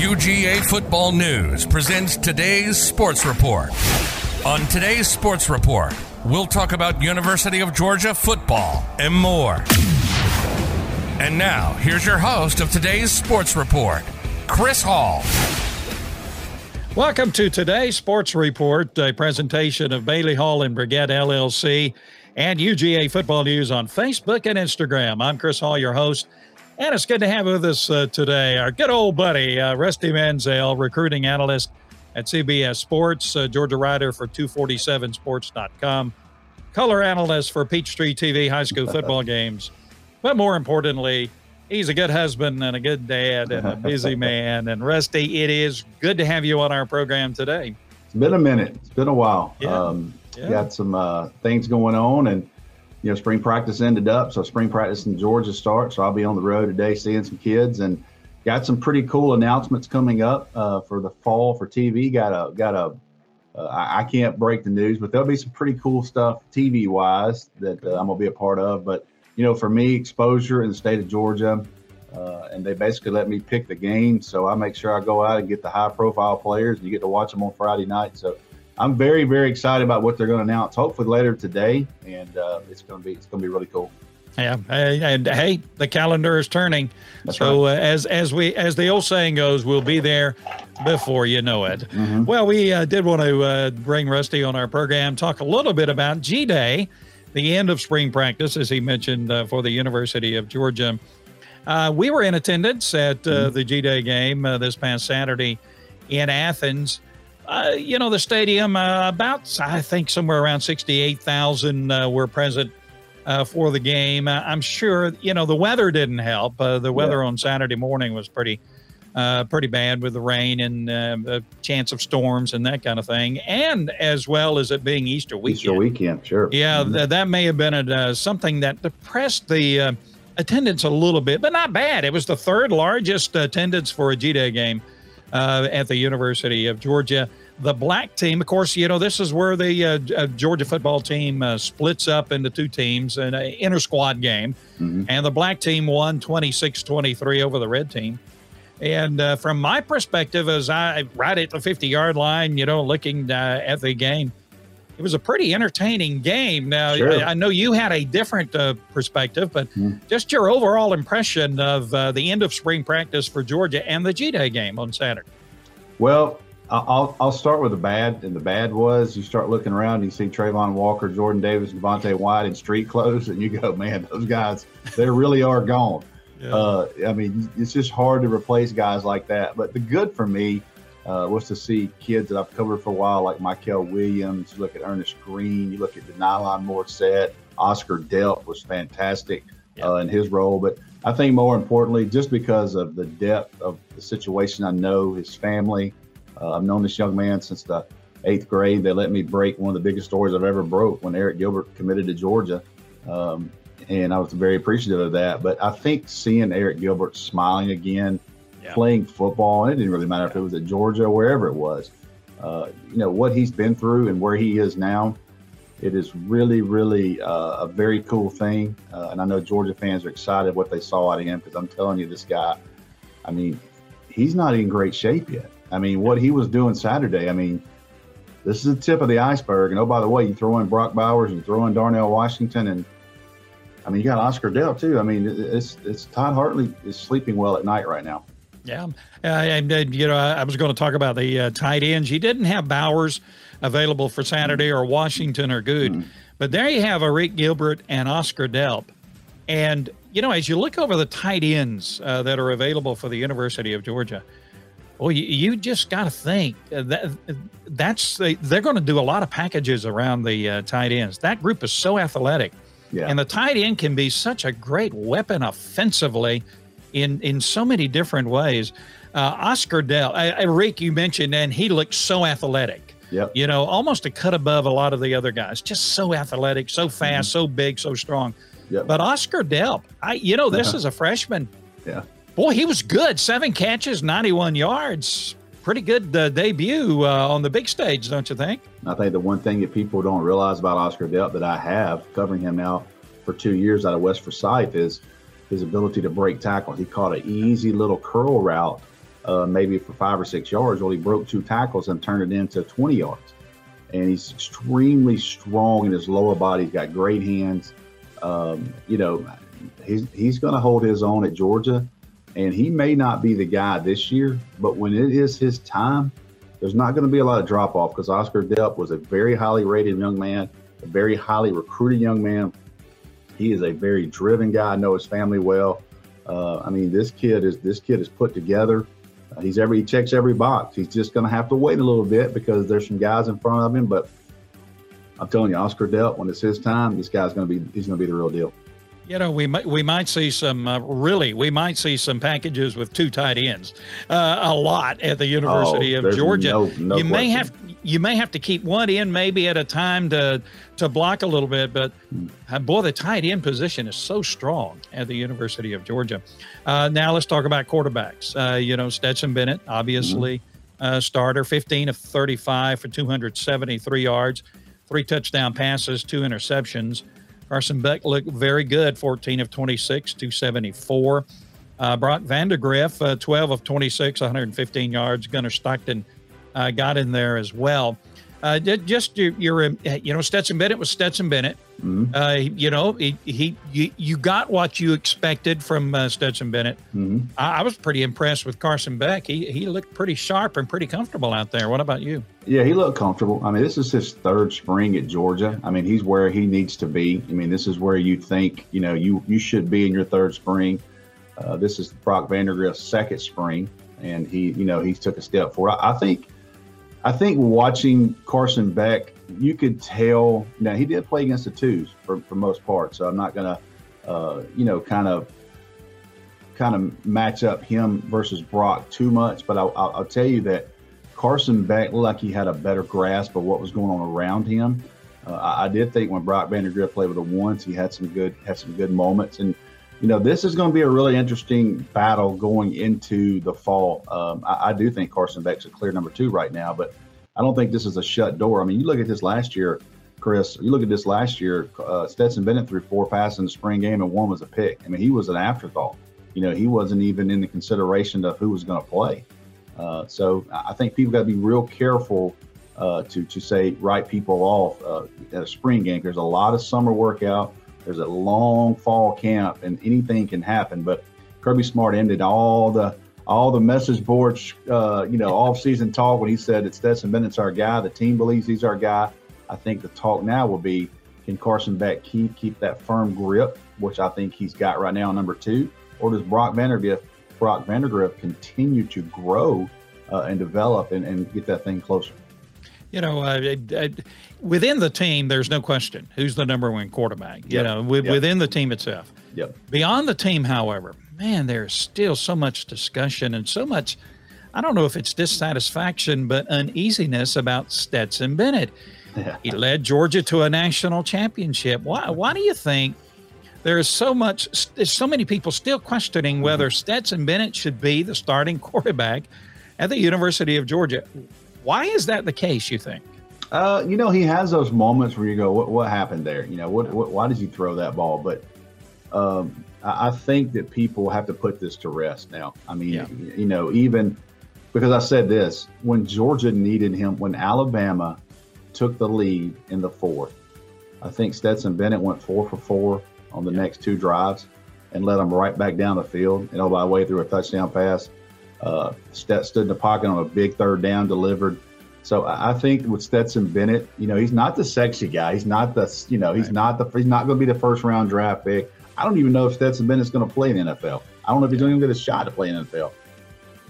UGA Football News presents today's Sports Report. On today's Sports Report, we'll talk about University of Georgia football and more. And now, here's your host of today's Sports Report, Chris Hall. Welcome to today's Sports Report, a presentation of Bailey Hall and Brigette LLC and UGA Football News on Facebook and Instagram. I'm Chris Hall, your host. And it's good to have with us today our good old buddy, Rusty Manziel, recruiting analyst at CBS Sports, Georgia writer for 247sports.com, color analyst for Peachtree TV high school football games. But more importantly, he's a good husband and a good dad and a busy man. And Rusty, it is good to have you on our program today. It's been a minute. It's been a while. Yeah. Got some things going on, and you know, spring practice ended up, so spring practice in Georgia starts. So I'll be on the road today seeing some kids, and got some pretty cool announcements coming up for the fall for TV. I can't break the news, but there'll be some pretty cool stuff TV-wise that I'm going to be a part of. But, you know, for me, exposure in the state of Georgia, and they basically let me pick the game. So I make sure I go out and get the high-profile players, and you get to watch them on Friday night. So I'm very, very excited about what they're going to announce, hopefully later today, and it's going to be really cool. Yeah, and hey, the calendar is turning. That's so right. As the old saying goes, we'll be there before you know it. Mm-hmm. Well, we did want to bring Rusty on our program, talk a little bit about G Day, the end of spring practice, as he mentioned, for the University of Georgia. We were in attendance at the G Day game this past Saturday in Athens. You know, the stadium, somewhere around 68,000 were present for the game. I'm sure, you know, the weather didn't help. The weather on Saturday morning was pretty bad with the rain and a chance of storms and that kind of thing. And as well as it being Easter weekend. Sure. Yeah, that may have been something that depressed the attendance a little bit, but not bad. It was the third largest attendance for a G-Day game at the University of Georgia. The black team, of course, you know, this is where the Georgia football team splits up into two teams in an inter-squad game. Mm-hmm. And the black team won 26-23 over the red team. And from my perspective, as I right at the 50-yard line, you know, looking at the game, it was a pretty entertaining game. Now, sure. I know you had a different perspective, but just your overall impression of the end of spring practice for Georgia and the G-Day game on Saturday. Well, I'll start with the bad, and the bad was you start looking around and you see Travon Walker, Jordan Davis, Devontae White in street clothes, and you go, man, those guys, they really are gone. Yeah. I mean, it's just hard to replace guys like that. But the good for me was to see kids that I've covered for a while, like Michael Williams. You look at Ernest Green, you look at Nylon Morissette, Oscar Delp was fantastic in his role. But I think more importantly, just because of the depth of the situation, I know his family. I've known this young man since the 8th grade. They let me break one of the biggest stories I've ever broke when Arik Gilbert committed to Georgia. And I was very appreciative of that. But I think seeing Arik Gilbert smiling again, playing football, and it didn't really matter if it was at Georgia or wherever it was, you know, what he's been through and where he is now, it is really, really a very cool thing. And I know Georgia fans are excited what they saw out of him, because I'm telling you, this guy, I mean, he's not in great shape yet. I mean, what he was doing Saturday, I mean, this is the tip of the iceberg. And, oh, by the way, you throw in Brock Bowers, you throw in Darnell Washington, and, I mean, you got Oscar Delp, too. I mean, it's Todd Hartley is sleeping well at night right now. Yeah. And, you know, I was going to talk about the tight ends. You didn't have Bowers available for Saturday or Washington or Good. Mm-hmm. But there you have Arik Gilbert and Oscar Delp. And, you know, as you look over the tight ends that are available for the University of Georgia, well, you just got to think they're going to do a lot of packages around the tight ends. That group is so athletic, and the tight end can be such a great weapon offensively in so many different ways. Oscar Delp, Rick, you mentioned, and he looked so athletic. Yep. You know, almost a cut above a lot of the other guys. Just so athletic, so fast, so big, so strong. Yep. But Oscar Delp, this is a freshman. Yeah. Boy, he was good. 7 catches, 91 yards. Pretty good debut on the big stage, don't you think? I think the one thing that people don't realize about Oscar Delp that I have, covering him now for 2 years out of West Forsyth, is his ability to break tackles. He caught an easy little curl route maybe for 5 or 6 yards, well, he broke 2 tackles and turned it into 20 yards. And he's extremely strong in his lower body. He's got great hands. You know, he's going to hold his own at Georgia. And he may not be the guy this year, but when it is his time, there's not going to be a lot of drop-off, because Oscar Delp was a very highly rated young man, a very highly recruited young man. He is a very driven guy. I know his family well. I mean, this kid is put together. He checks every box. He's just going to have to wait a little bit because there's some guys in front of him. But I'm telling you, Oscar Delp, when it's his time, this guy's he's going to be the real deal. You know, we might see some we might see some packages with 2 tight ends a lot at the University of Georgia. No you question. You may have to keep one in maybe at a time to block a little bit, but boy, the tight end position is so strong at the University of Georgia. Now let's talk about quarterbacks. You know, Stetson Bennett, obviously starter, 15 of 35 for 273 yards, 3 touchdown passes, 2 interceptions. Carson Beck looked very good, 14 of 26, 274. Brock Vandagriff, 12 of 26, 115 yards. Gunner Stockton got in there as well. Just you know, Stetson Bennett was Stetson Bennett. Mm-hmm. You know, you got what you expected from Stetson Bennett. Mm-hmm. I was pretty impressed with Carson Beck. He looked pretty sharp and pretty comfortable out there. What about you? Yeah, he looked comfortable. I mean, this is his 3rd spring at Georgia. I mean, he's where he needs to be. I mean, this is where you think, you know, you should be in your 3rd spring. This is Brock Vandagriff's 2nd spring, and he took a step forward. I think watching Carson Beck, you could tell. Now, he did play against the 2s for most part, so I'm not going to, kind of match up him versus Brock too much. But I'll tell you that Carson Beck looked like he had a better grasp of what was going on around him. I did think when Brock Vandagriff played with the 1s, he had some good moments. And, you know, this is going to be a really interesting battle going into the fall. I do think Carson Beck's a clear number 2 right now, but I don't think this is a shut door. I mean, you look at this last year, Chris, Stetson Bennett threw 4 passes in the spring game and 1 was a pick. I mean, he was an afterthought. You know, he wasn't even in the consideration of who was going to play. So I think people got to be real careful to say write people off at a spring game. There's a lot of summer workout. There's a long fall camp, and anything can happen. But Kirby Smart ended all the message boards, off-season talk when he said that Stetson Bennett's our guy. The team believes he's our guy. I think the talk now will be, can Carson Beck keep that firm grip, which I think he's got right now, number 2, or does Brock Vandagriff continue to grow and develop and get that thing closer? You know, within the team, there's no question who's the number 1 quarterback, you know, within the team itself. Yep. Beyond the team, however, man, there's still so much discussion and so much, I don't know if it's dissatisfaction, but uneasiness about Stetson Bennett. Yeah. He led Georgia to a national championship. Why do you think there's so many people still questioning whether Stetson Bennett should be the starting quarterback at the University of Georgia? Why is that the case, you think? You know, he has those moments where you go, what happened there? You know, why did you throw that ball? But I think that people have to put this to rest now. I mean, you know, even because I said this, when Georgia needed him, when Alabama took the lead in the 4th, I think Stetson Bennett went 4 for 4 on the next 2 drives and led them right back down the field. And, by the way, through a touchdown pass. Stood in the pocket on a big 3rd down, delivered. So I think with Stetson Bennett, you know, he's not the sexy guy. He's not the, you know, he's not going to be the 1st round draft pick. I don't even know if Stetson Bennett's going to play in the NFL. I don't know if he's going to get a shot to play in the NFL.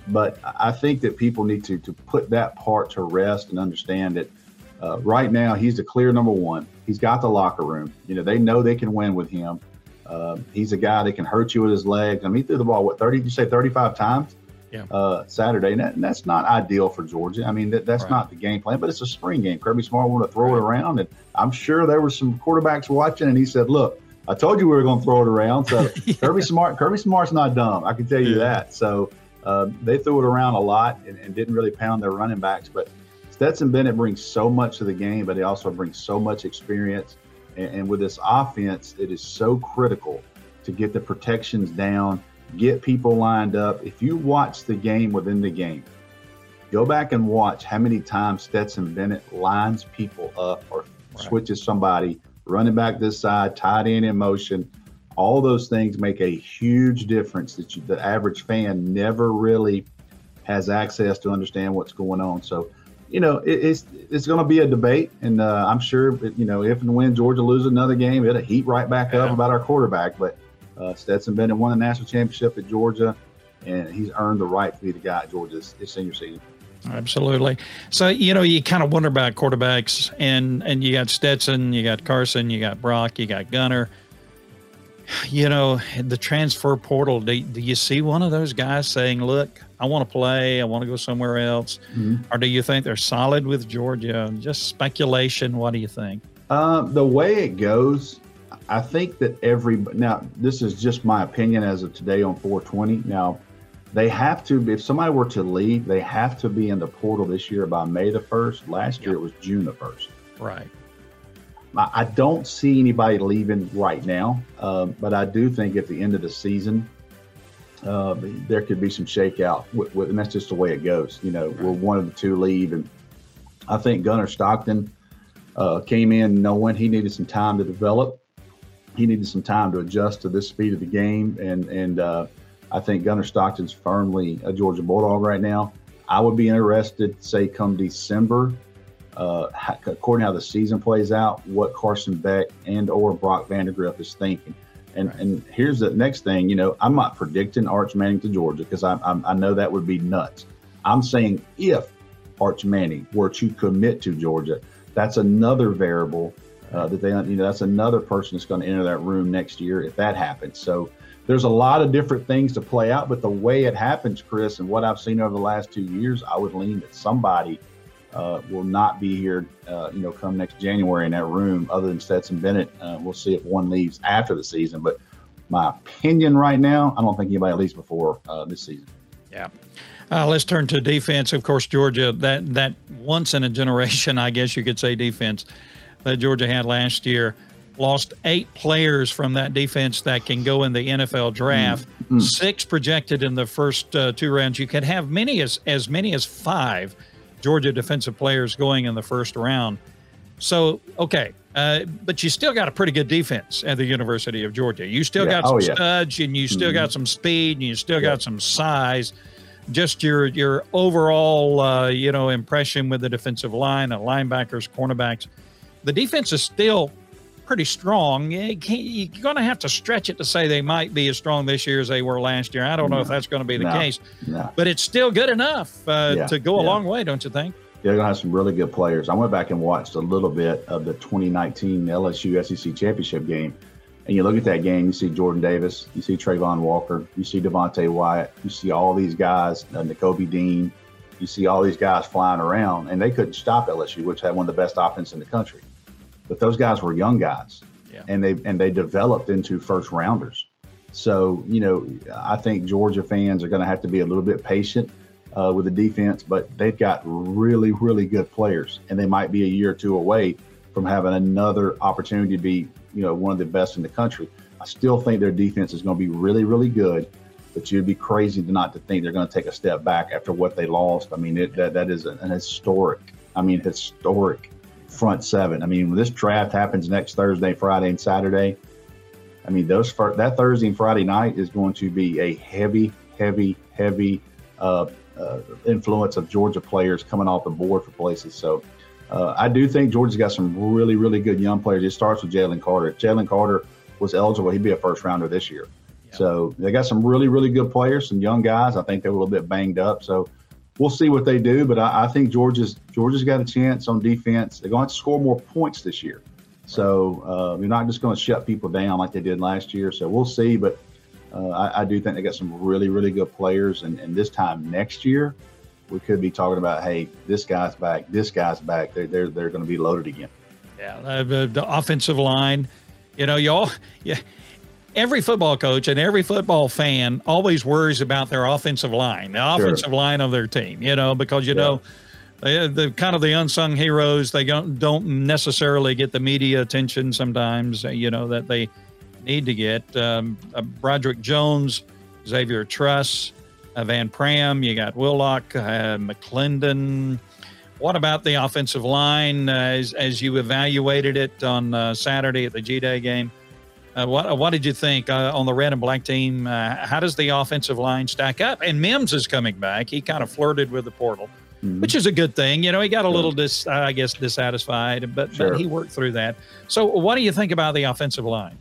But I think that people need to put that part to rest and understand that right now he's the clear number 1. He's got the locker room. You know, they know they can win with him. He's a guy that can hurt you with his legs. I mean, he threw the ball, 35 times? Yeah. Saturday, and that's not ideal for Georgia. I mean, that's right. Not the game plan, but it's a spring game. Kirby Smart wanted to throw it around, and I'm sure there were some quarterbacks watching, and he said, look, I told you we were going to throw it around. So Kirby Smart's not dumb. I can tell you that. So they threw it around a lot and didn't really pound their running backs. But Stetson Bennett brings so much to the game, but he also brings so much experience. And with this offense, it is so critical to get the protections down get people lined up. If you watch the game within the game, go back and watch how many times Stetson Bennett lines people up or switches somebody, running back this side, tight end in motion. All those things make a huge difference that you, the average fan never really has access to understand what's going on. So, you know, it's going to be a debate, and I'm sure, you know, if and when Georgia loses another game, it'll heat right back up about our quarterback. But Stetson Bennett won the national championship at Georgia, and he's earned the right to be the guy at Georgia his senior season. Absolutely. So, you know, you kind of wonder about quarterbacks, and you got Stetson, you got Carson, you got Brock, you got Gunner. You know, the transfer portal, do you see one of those guys saying, look, I want to play, I want to go somewhere else? Mm-hmm. Or do you think they're solid with Georgia? Just speculation. What do you think? The way it goes, I think that now this is just my opinion as of today on 420. Now, they have to, if somebody were to leave, they have to be in the portal this year by May the 1st. Last year it was June the 1st. Right. I don't see anybody leaving right now, but I do think at the end of the season, there could be some shakeout, and that's just the way it goes. You know, Will one of the two leave? And I think Gunner Stockton came in knowing he needed some time to develop. He needed some time to adjust to this speed of the game, and I think Gunner Stockton's firmly a Georgia Bulldog right now. I would be interested, say, come December, according to how the season plays out, what Carson Beck and or Brock Vandagriff is thinking. And here's the next thing, you know, I'm not predicting Arch Manning to Georgia because I know that would be nuts. I'm saying if Arch Manning were to commit to Georgia, that's another variable that they, you know, that's another person that's going to enter that room next year if that happens. So there's a lot of different things to play out, but the way it happens, Chris, and what I've seen over the last 2 years, I would lean that somebody will not be here, you know, come next January in that room other than Stetson Bennett. We'll see if one leaves after the season. But my opinion right now, I don't think anybody leaves before this season. Yeah. Let's turn to defense. Of course, Georgia, that once in a generation, I guess you could say, defense that Georgia had last year, lost 8 players from that defense that can go in the NFL draft, 6 projected in the first 2 rounds. You could have as many as 5 Georgia defensive players going in the first round. So, okay, but you still got a pretty good defense at the University of Georgia. You still got some studs, and you still got some speed, and you still got some size. Just your overall, you know, impression with the defensive line, the linebackers, cornerbacks. The defense is still pretty strong. You're going to have to stretch it to say they might be as strong this year as they were last year. I don't know if that's going to be the case, but it's still good enough to go a long way, don't you think? They're going to have some really good players. I went back and watched a little bit of the 2019 LSU SEC Championship game, and you look at that game, you see Jordan Davis, you see Travon Walker, you see Devontae Wyatt, you see all these guys, N'Kobe Dean, you see all these guys flying around, and they couldn't stop LSU, which had one of the best offense in the country. But those guys were young guys, and they developed into first rounders. So, you know, I think Georgia fans are going to have to be a little bit patient with the defense, but they've got really, really good players, and they might be a year or two away from having another opportunity to be, you know, one of the best in the country. I still think their defense is going to be really, really good, but you'd be crazy not to think they're going to take a step back after what they lost. I mean, that is an historic front seven. I mean, when this draft happens next Thursday, Friday, and Saturday, I mean, that Thursday and Friday night is going to be a heavy influence of Georgia players coming off the board for places. So I do think Georgia's got some really, really good young players. It starts with Jalen Carter. If Jalen Carter was eligible, he'd be a first rounder this year. Yeah. So they got some really, really good players, some young guys. I think they're a little bit banged up. So we'll see what they do, but I think Georgia's got a chance on defense. They're going to score more points this year. So you're not just going to shut people down like they did last year. So we'll see, but I do think they got some really, really good players. And this time next year, we could be talking about, hey, this guy's back, this guy's back. They're going to be loaded again. Yeah, the offensive line, you know, y'all, every football coach and every football fan always worries about their offensive line, the offensive line of their team, you know, because, you know, the kind of the unsung heroes, they don't necessarily get the media attention sometimes, you know, that they need to get. Broderick Jones Xavier Truss, Van Pram. You got Willock, McClendon. What about the offensive line as you evaluated it on Saturday at the G-Day game? What did you think on the red and black team? How does the offensive line stack up? And Mims is coming back. He kind of flirted with the portal, which is a good thing. You know, he got a little, dissatisfied, but he worked through that. So what do you think about the offensive line?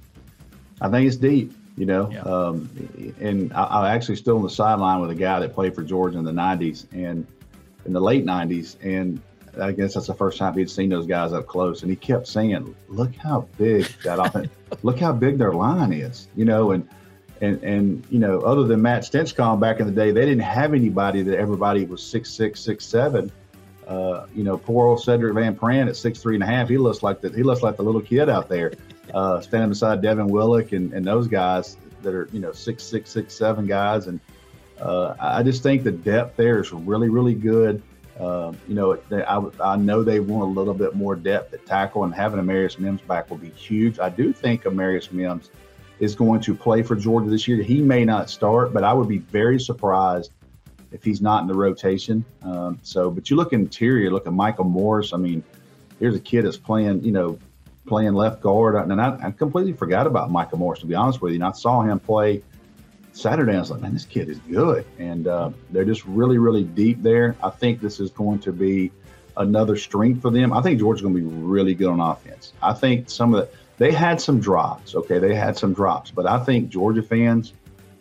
I think it's deep, you know. Yeah. And I'm actually still on the sideline with a guy that played for Georgia in the 90s and in the late 90s. And I guess that's the first time he'd seen those guys up close. And he kept saying, look how big that offense, look how big their line is, you know. And you know, other than Matt Stinchcomb back in the day, they didn't have anybody that everybody was 6'6", 6'7". You know, poor old Cedric Van Pran at 6'3" and a half. He looks like the little kid out there, standing beside Devin Willock and those guys that are, you know, 6'6", 6'7" guys. And I just think the depth there is really, really good. You know, I know they want a little bit more depth at tackle, and having Amarius Mims back will be huge. I do think Amarius Mims is going to play for Georgia this year. He may not start, but I would be very surprised if he's not in the rotation. But you look interior, look at Michael Morris. I mean, here's a kid that's playing left guard. And I completely forgot about Michael Morris, to be honest with you. And I saw him play Saturday, I was like, man, this kid is good. And they're just really, really deep there. I think this is going to be another strength for them. I think Georgia's going to be really good on offense. I think they had some drops, okay? They had some drops. But I think Georgia fans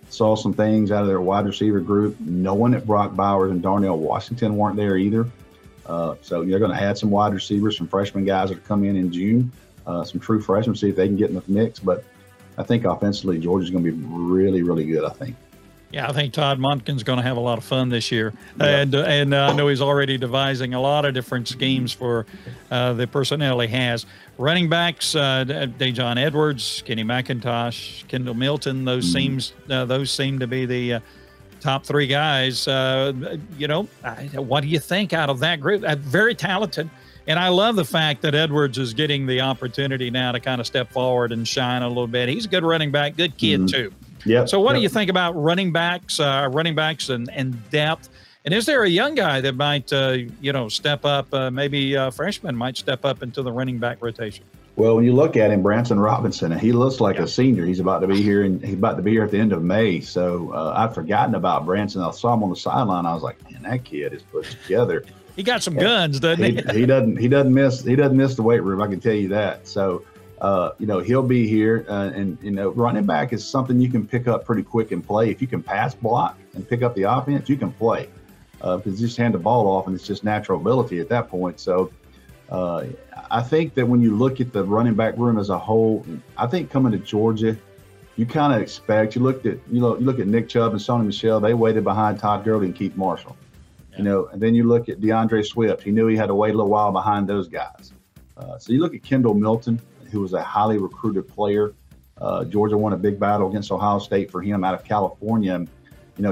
saw some things out of their wide receiver group, knowing that Brock Bowers and Darnell Washington weren't there either. So they're going to add some wide receivers, some freshman guys that come in June, some true freshmen, see if they can get in the mix. But I think offensively, Georgia's going to be really, really good, I think. Yeah, I think Todd Monken's going to have a lot of fun this year. Yeah. And I know he's already devising a lot of different schemes for the personnel he has. Running backs, Daijun Edwards, Kenny McIntosh, Kendall Milton, those seem to be the top three guys. What do you think out of that group? Very talented. And I love the fact that Edwards is getting the opportunity now to kind of step forward and shine a little bit. He's a good running back, good kid too. Yeah. So what do you think about running backs and depth? And is there a young guy that might, step up, maybe a freshman might step up into the running back rotation? Well, when you look at him, Branson Robinson, he looks like a senior. He's about to be here, and he's about to be here at the end of May. So I'd forgotten about Branson. I saw him on the sideline. I was like, man, that kid is put together. He got some guns, doesn't he? He doesn't miss the weight room. I can tell you that. So. He'll be here, and running back is something you can pick up pretty quick and play. If you can pass block and pick up the offense, you can play because you just hand the ball off, and it's just natural ability at that point. So I think that when you look at the running back room as a whole, I think coming to Georgia, you kind of expect. You look at Nick Chubb and Sonny Michel. They waited behind Todd Gurley and Keith Marshall, and then you look at DeAndre Swift. He knew he had to wait a little while behind those guys. So you look at Kendall Milton, who was a highly recruited player. Georgia won a big battle against Ohio State for him out of California. And,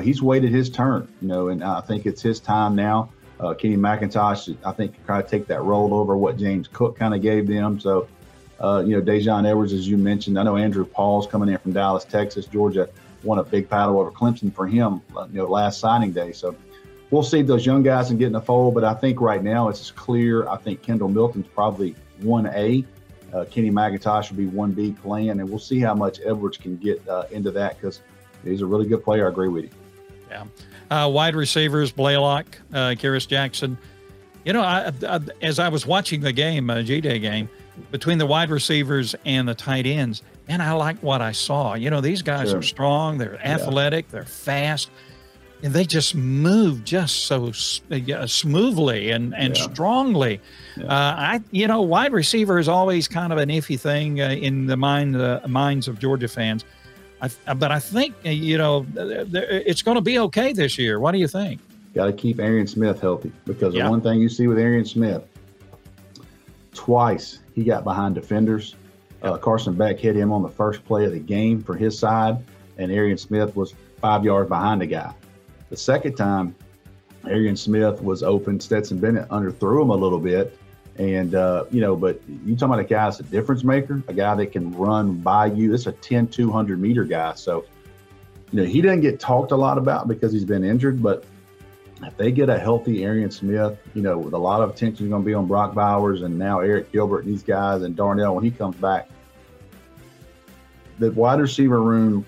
he's waited his turn, and I think it's his time now. Kenny McIntosh, I think, kind of take that role over what James Cook kind of gave them. So, Daijun Edwards, as you mentioned, I know Andrew Paul's coming in from Dallas, Texas. Georgia won a big battle over Clemson for him, last signing day. So we'll see those young guys and get in the fold. But I think right now it's clear. I think Kendall Milton's probably 1A. Kenny McIntosh will be 1B playing, and we'll see how much Edwards can get into that because he's a really good player. I agree with you. Yeah. Wide receivers, Blaylock, Kyrus Jackson. As I was watching the game, G-Day game, between the wide receivers and the tight ends, and I like what I saw. These guys are strong. They're athletic. They're fast. And they just move just so smoothly and strongly. Yeah. Wide receiver is always kind of an iffy thing in the minds of Georgia fans. But I think, it's going to be okay this year. What do you think? Got to keep Arian Smith healthy because the one thing you see with Arian Smith, twice he got behind defenders. Carson Beck hit him on the first play of the game for his side, and Arian Smith was 5 yards behind the guy. The second time, Arian Smith was open. Stetson Bennett underthrew him a little bit. And, but you talking about a guy that's a difference maker, a guy that can run by you. It's a 10-200 meter guy. So you know, he doesn't get talked a lot about because he's been injured, but if they get a healthy Arian Smith, you know, with a lot of attention going to be on Brock Bowers and now Arik Gilbert and these guys and Darnell when he comes back, the wide receiver room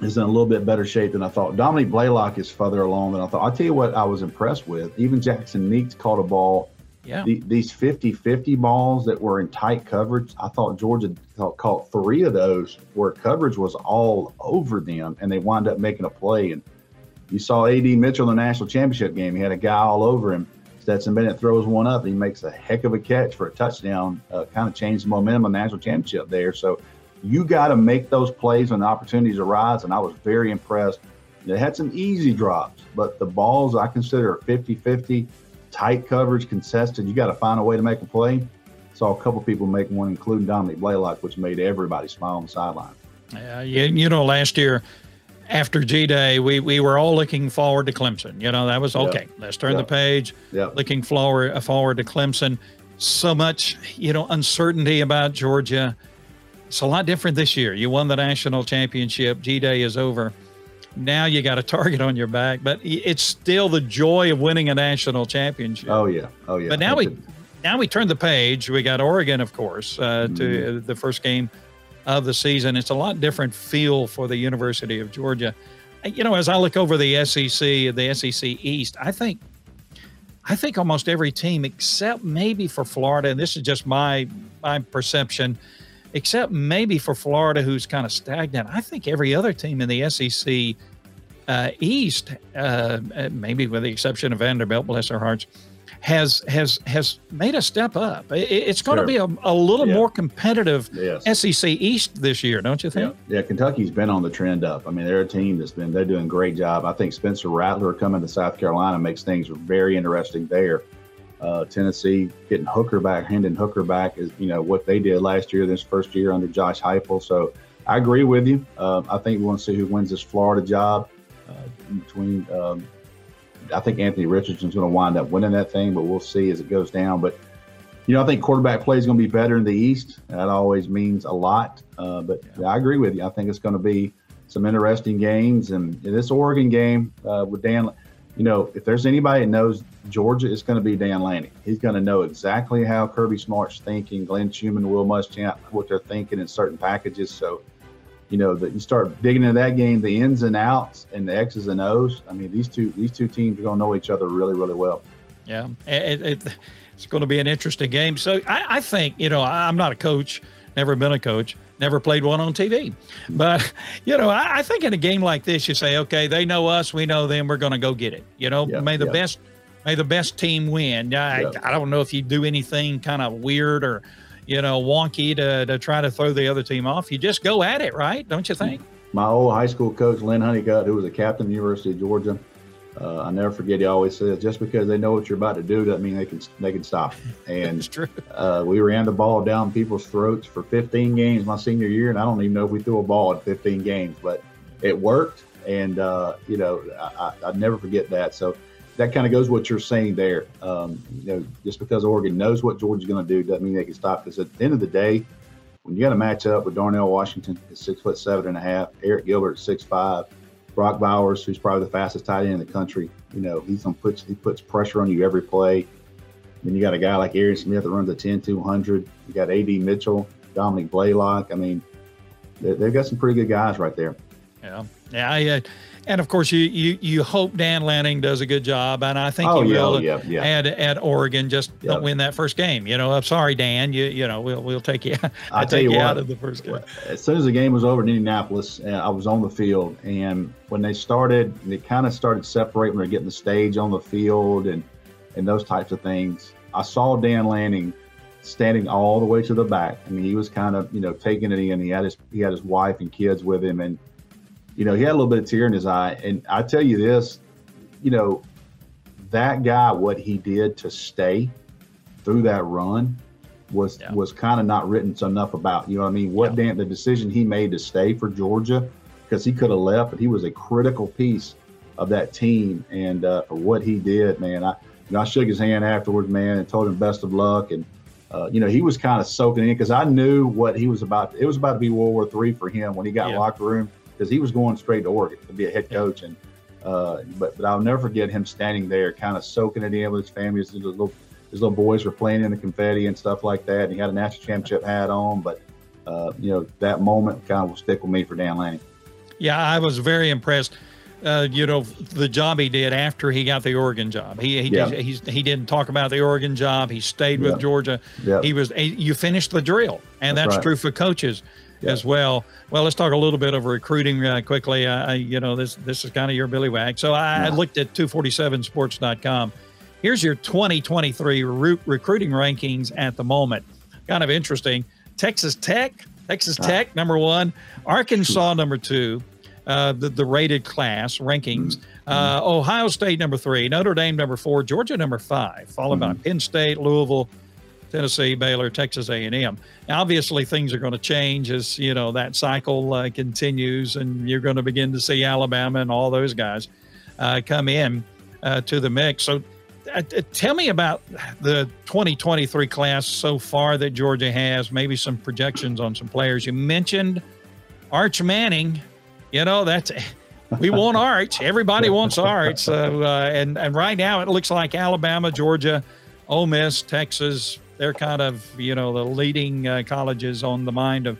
is in a little bit better shape than I thought. Dominique Blaylock is further along than I thought. I'll tell you what I was impressed with. Even Jackson Meeks caught a ball. Yeah. These 50-50 balls that were in tight coverage, I thought Georgia caught three of those where coverage was all over them, and they wind up making a play. And you saw A.D. Mitchell in the national championship game. He had a guy all over him. Stetson Bennett throws one up. He makes a heck of a catch for a touchdown, kind of changed the momentum of the national championship there. So you got to make those plays when the opportunities arise, and I was very impressed. They had some easy drops, but the balls I consider 50-50, tight coverage, contested. You got to find a way to make a play. Saw a couple people make one, including Dominique Blaylock, which made everybody smile on the sideline. You know, last year after G Day, we were all looking forward to Clemson. You know, that was okay. Yep. Let's turn the page. Yep. Looking forward to Clemson. So much, you know, uncertainty about Georgia. It's a lot different this year. You won the national championship. G-Day is over. Now you got a target on your back, but it's still the joy of winning a national championship. Oh yeah. But now we turn the page. We got Oregon, of course, to the first game of the season. It's a lot different feel for the University of Georgia. You know, as I look over the SEC East, I think almost every team except maybe for Florida, and this is just my perception, except maybe for Florida, who's kind of stagnant. I think every other team in the SEC East, maybe with the exception of Vanderbilt, bless their hearts, has made a step up. It's going to be a little more competitive SEC East this year, don't you think? Yeah, Kentucky's been on the trend up. I mean, they're a team they're doing a great job. I think Spencer Rattler coming to South Carolina makes things very interesting there. Tennessee getting Hendon Hooker back is, you know, what they did last year, this first year under Josh Heupel. So I agree with you. I think we want to see who wins this Florida job I think Anthony Richardson's going to wind up winning that thing, but we'll see as it goes down. But, you know, I think quarterback play is going to be better in the East. That always means a lot. But I agree with you. I think it's going to be some interesting games. And this Oregon game with Dan, you know, if there's anybody that knows Georgia, it's going to be Dan Lanning. He's going to know exactly how Kirby Smart's thinking, Glenn Schumann, Will Muschamp, what they're thinking in certain packages. So, you know, that you start digging into that game, the ins and outs and the X's and O's. I mean, these two teams are going to know each other really, really well. Yeah, it's going to be an interesting game. So I think, you know, I'm not a coach, never been a coach, never played one on TV. But, you know, I think in a game like this, you say, okay, they know us, we know them, we're going to go get it. You know, may the best team win. I don't know if you do anything kind of weird or, you know, wonky to try to throw the other team off. You just go at it, right? Don't you think? My old high school coach, Lynn Honeycutt, who was a captain at the University of Georgia, I never forget, he always says, just because they know what you're about to do doesn't mean they can stop. And that's true. We ran the ball down people's throats for 15 games my senior year, and I don't even know if we threw a ball at 15 games, but it worked. And, you know, I'd never forget that. So that kind of goes what you're saying there. You know, just because Oregon knows what Georgia's going to do doesn't mean they can stop this. At the end of the day, when you got a matchup with Darnell Washington, who's 6'7.5", Arik Gilbert, 6'5", Brock Bowers, who's probably the fastest tight end in the country, you know, he puts pressure on you every play. Then you got a guy like Arian Smith that runs a 10-200. You got A.D. Mitchell, Dominique Blaylock. I mean, they've got some pretty good guys right there. Yeah. And of course, you hope Dan Lanning does a good job, and I think he will at Oregon. Just don't win that first game. You know, I'm sorry, Dan. You know, we'll take you. I'll tell you what, out of the first game. As soon as the game was over in Indianapolis, I was on the field, and when they kind of started separating. They're getting the stage on the field and those types of things. I saw Dan Lanning standing all the way to the back. I mean, he was kind of, you know, taking it in. He had his wife and kids with him, and, you know, he had a little bit of tear in his eye. And I tell you this, you know, that guy, what he did to stay through that run was kind of not written enough about, you know what I mean? The decision he made to stay for Georgia, because he could have left, but he was a critical piece of that team. And for what he did, man, I shook his hand afterwards, man, and told him best of luck. And, you know, he was kind of soaking in, because I knew what he was about. It was about to be World War III for him when he got in the locker room. because he was going straight to Oregon to be a head coach. And but I'll never forget him standing there, kind of soaking it in with his family. His little boys were playing in the confetti and stuff like that. And he had a national championship hat on, but that moment kind of will stick with me for Dan Lanning. Yeah, I was very impressed. The job he did after he got the Oregon job. He didn't talk about the Oregon job. He stayed with Georgia. Yeah. You finished the drill, and that's right. True for coaches as well. Well, let's talk a little bit of recruiting quickly. This is kind of your billywag. So I looked at 247sports.com. Here's your 2023 recruiting rankings at the moment. Kind of interesting. Texas Tech, number one. Arkansas, number two. The rated class rankings. Ohio State, number three. Notre Dame, number four. Georgia, number five. Followed by Penn State, Louisville, Tennessee, Baylor, Texas A&M. Now, obviously, things are going to change as, that cycle continues, and you're going to begin to see Alabama and all those guys come in to the mix. So tell me about the 2023 class so far that Georgia has, maybe some projections on some players. You mentioned Arch Manning. We want Arch. Everybody wants Arch. So, and right now it looks like Alabama, Georgia, Ole Miss, Texas, they're kind of, the leading colleges on the mind of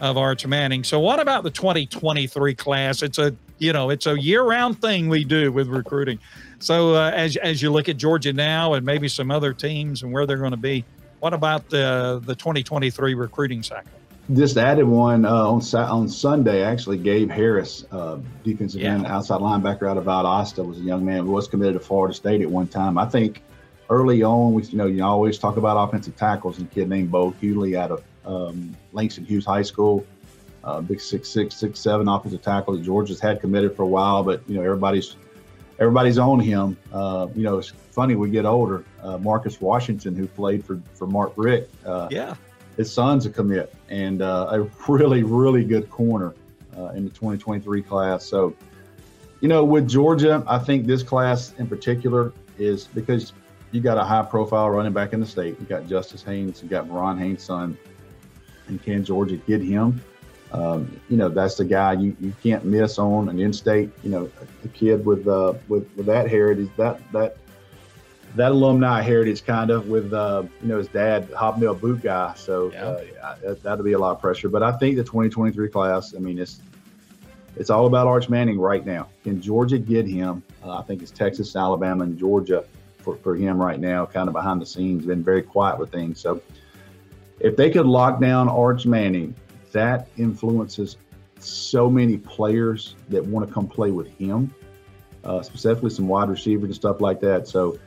Arch Manning. So what about the 2023 class? It's a year-round thing we do with recruiting. So as you look at Georgia now and maybe some other teams and where they're going to be, what about the 2023 recruiting cycle? Just added one on Sunday, actually. Gabe Harris, defensive end, outside linebacker out of Valdosta, was a young man who was committed to Florida State at one time. I think early on, you always talk about offensive tackles, and a kid named Bo Hewley out of Langston Hughes High School, big 6'6", 6'7", offensive tackle that Georgia's had committed for a while, but everybody's on him. It's funny, we get older. Marcus Washington, who played for Mark Richt, his son's a commit, and a really, really good corner in the 2023 class. So, with Georgia, I think this class in particular is because you got a high-profile running back in the state. You got Justice Haynes, you got Ma'Ron Haynes' son, and can Georgia get him? That's the guy you can't miss on an in-state. A kid with that heritage, that alumni heritage, kind of with his dad, hobnail boot guy, so that'll be a lot of pressure. But I think the 2023 class, it's all about Arch Manning right now. Can Georgia get him? I think it's Texas, Alabama, and Georgia for him right now, kind of behind the scenes, been very quiet with things. So if they could lock down Arch Manning, that influences so many players that want to come play with him, specifically some wide receivers and stuff like that. So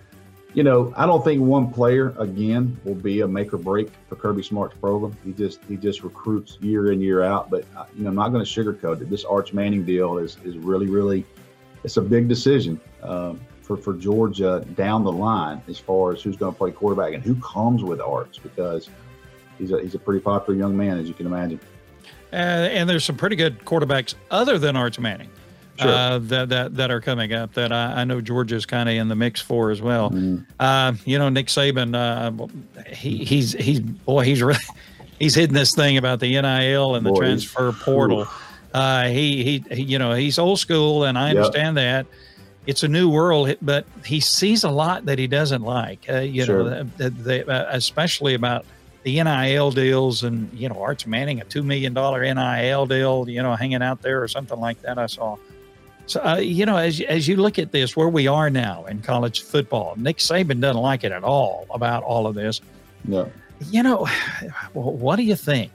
I don't think one player again will be a make or break for Kirby Smart's program. He just recruits year in, year out. But I'm not going to sugarcoat it. This Arch Manning deal is really, really, it's a big decision for Georgia down the line as far as who's going to play quarterback and who comes with Arch, because he's a pretty popular young man, as you can imagine. And there's some pretty good quarterbacks other than Arch Manning. Sure. That are coming up that I know Georgia's kind of in the mix for as well. Nick Saban, he's hitting this thing about the NIL and the transfer portal. He's old school, and I understand that it's a new world, but he sees a lot that he doesn't like. Especially about the NIL deals, and Arch Manning, a $2 million NIL deal, hanging out there or something like that. I saw. So, as you look at this, where we are now in college football, Nick Saban doesn't like it at all about all of this. No. What do you think?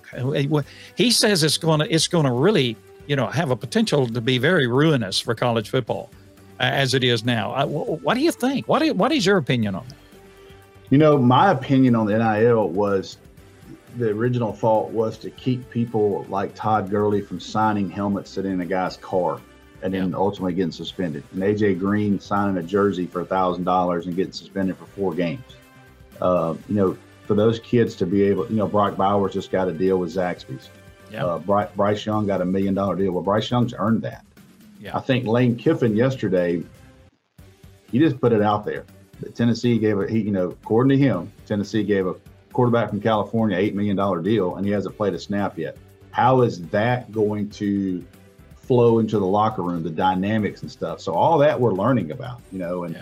He says it's going to really, have a potential to be very ruinous for college football as it is now. What do you think? What is your opinion on that? My opinion on the NIL was the original thought was to keep people like Todd Gurley from signing helmets sitting in a guy's car. And then ultimately getting suspended. And AJ Green signing a jersey for $1,000 and getting suspended for 4 games. For those kids to be able, Brock Bowers just got a deal with Zaxby's. Yeah. Bryce Young got a $1 million deal. Well, Bryce Young's earned that. Yeah. I think Lane Kiffin yesterday, he just put it out there. But Tennessee gave according to him, Tennessee gave a quarterback from California $8 million deal, and he hasn't played a snap yet. How is that going to flow into the locker room, the dynamics and stuff. So all that we're learning about, you know, and,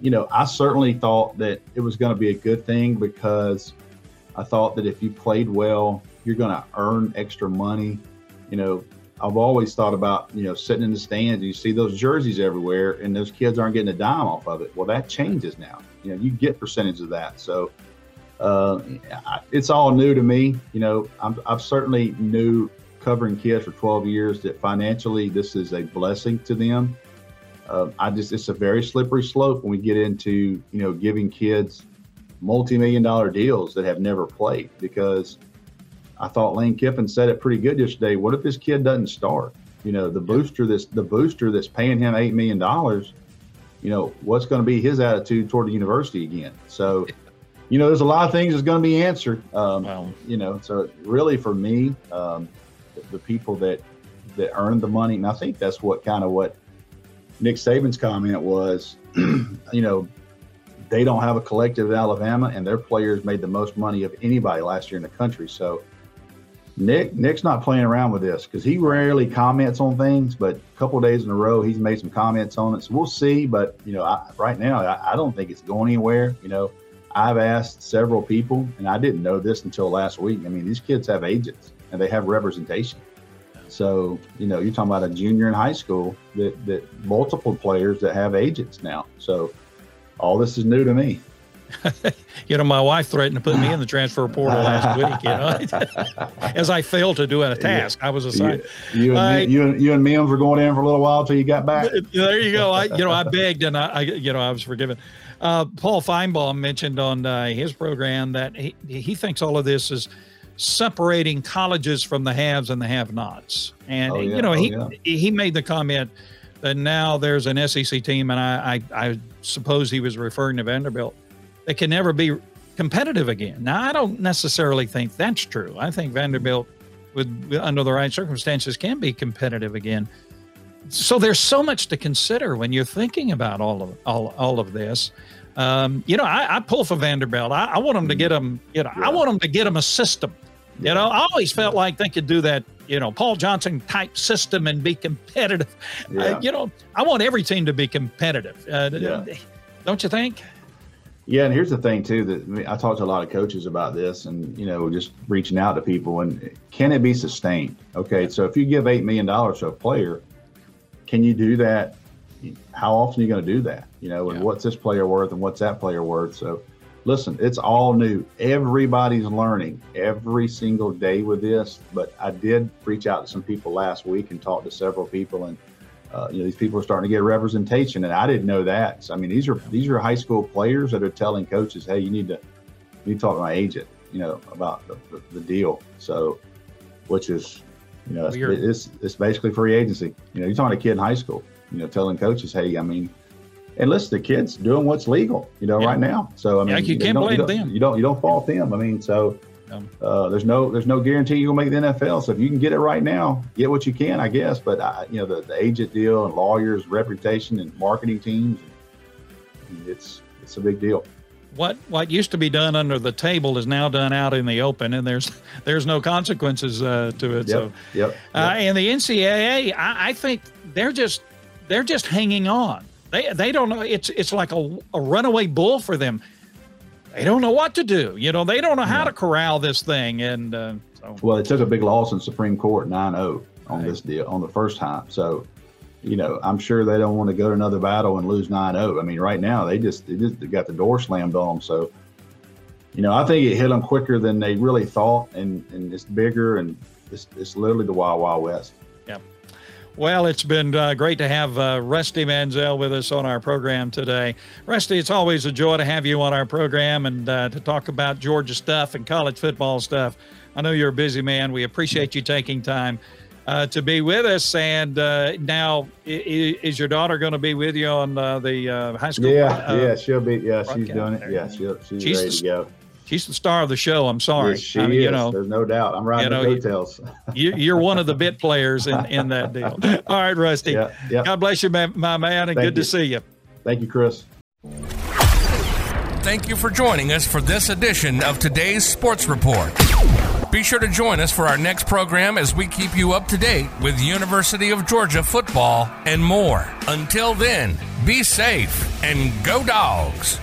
you know, I certainly thought that it was going to be a good thing, because I thought that if you played well, you're going to earn extra money. You know, I've always thought about, you know, sitting in the stands and you see those jerseys everywhere and those kids aren't getting a dime off of it. Well, that changes now. You know, you get percentage of that. So it's all new to me. You know, I've certainly knew covering kids for 12 years that financially this is a blessing to them. It's a very slippery slope when we get into, you know, giving kids multi-million-dollar deals that have never played, because I thought Lane Kiffin said it pretty good yesterday. What if this kid doesn't start? You know, the booster that's paying him $8 million, you know, what's going to be his attitude toward the university again? So, you know, there's a lot of things that's going to be answered. You know, so really for me, the people that earn the money, and I think that's what Nick Saban's comment was, you know, they don't have a collective in Alabama, and their players made the most money of anybody last year in the country. So Nick's not playing around with this, because he rarely comments on things, but a couple of days in a row, he's made some comments on it. So we'll see. But, you know, right now, I don't think it's going anywhere. You know, I've asked several people, and I didn't know this until last week. I mean, these kids have agents and they have representation. So, you know, you're talking about a junior in high school that multiple players that have agents now. So, all this is new to me. You know, my wife threatened to put me in the transfer portal last week, you know, as I failed to do a task. I was assigned. You and Mims were going in for a little while till you got back. There you go. I begged and I was forgiven. Paul Feinbaum mentioned on his program that he thinks all of this is separating colleges from the haves and the have-nots. And, he made the comment that now there's an SEC team, and I suppose he was referring to Vanderbilt, that can never be competitive again. Now, I don't necessarily think that's true. I think Vanderbilt, would, under the right circumstances, can be competitive again. So there's so much to consider when you're thinking about all of this. You know, I pull for Vanderbilt. I want them to get them. You know, I want them to get them a system. You know, I always felt like they could do that, you know, Paul Johnson type system and be competitive. You know, I want every team to be competitive. Don't you think? Yeah. And here's the thing, too, that I talked to a lot of coaches about this and, you know, just reaching out to people. And can it be sustained? OK, so if you give $8 million to a player, can you do that? How often are you going to do that? You know, and what's this player worth and what's that player worth? So. Listen, it's all new. Everybody's learning every single day with this. But I did reach out to some people last week and talk to several people, and you know, these people are starting to get representation, and I didn't know that. So, I mean, these are high school players that are telling coaches, "Hey, you need to talk to my agent, you know, about the deal." So, which is, you know, it's basically free agency. You know, you're talking to a kid in high school, you know, telling coaches, "Hey, I mean." And listen, the kids doing what's legal, you know, right now. So I mean, you can't blame them. You don't fault them. I mean, so there's no guarantee you'll make the NFL. So if you can get it right now, get what you can, I guess. But you know, the agent deal and lawyers, reputation, and marketing teams, and it's a big deal. What used to be done under the table is now done out in the open, and there's no consequences to it. And the NCAA, I think they're just hanging on. They don't know. It's like a runaway bull for them. They don't know what to do. You know, they don't know how to corral this thing. And so. Well, it took a big loss in Supreme Court, 9-0 on this deal on the first time. So, you know, I'm sure they don't want to go to another battle and lose 9-0. I mean, right now they just got the door slammed on them. So, you know, I think it hit them quicker than they really thought, and it's bigger, and it's literally the Wild Wild West. Yeah. Well, it's been great to have Rusty Manziel with us on our program today. Rusty, it's always a joy to have you on our program and to talk about Georgia stuff and college football stuff. I know you're a busy man. We appreciate you taking time to be with us. And now, is your daughter going to be with you on the high school? Yeah, she'll be. Yeah, she's doing it. Yeah, she's ready to go. She's the star of the show. I'm sorry. Yes, she is. You know, there's no doubt. I'm riding the coattails. You're one of the bit players in that deal. All right, Rusty. Yeah. God bless you, my man, and good to see you. Thank you, Chris. Thank you for joining us for this edition of Today's Sports Report. Be sure to join us for our next program as we keep you up to date with University of Georgia football and more. Until then, be safe and go Dogs!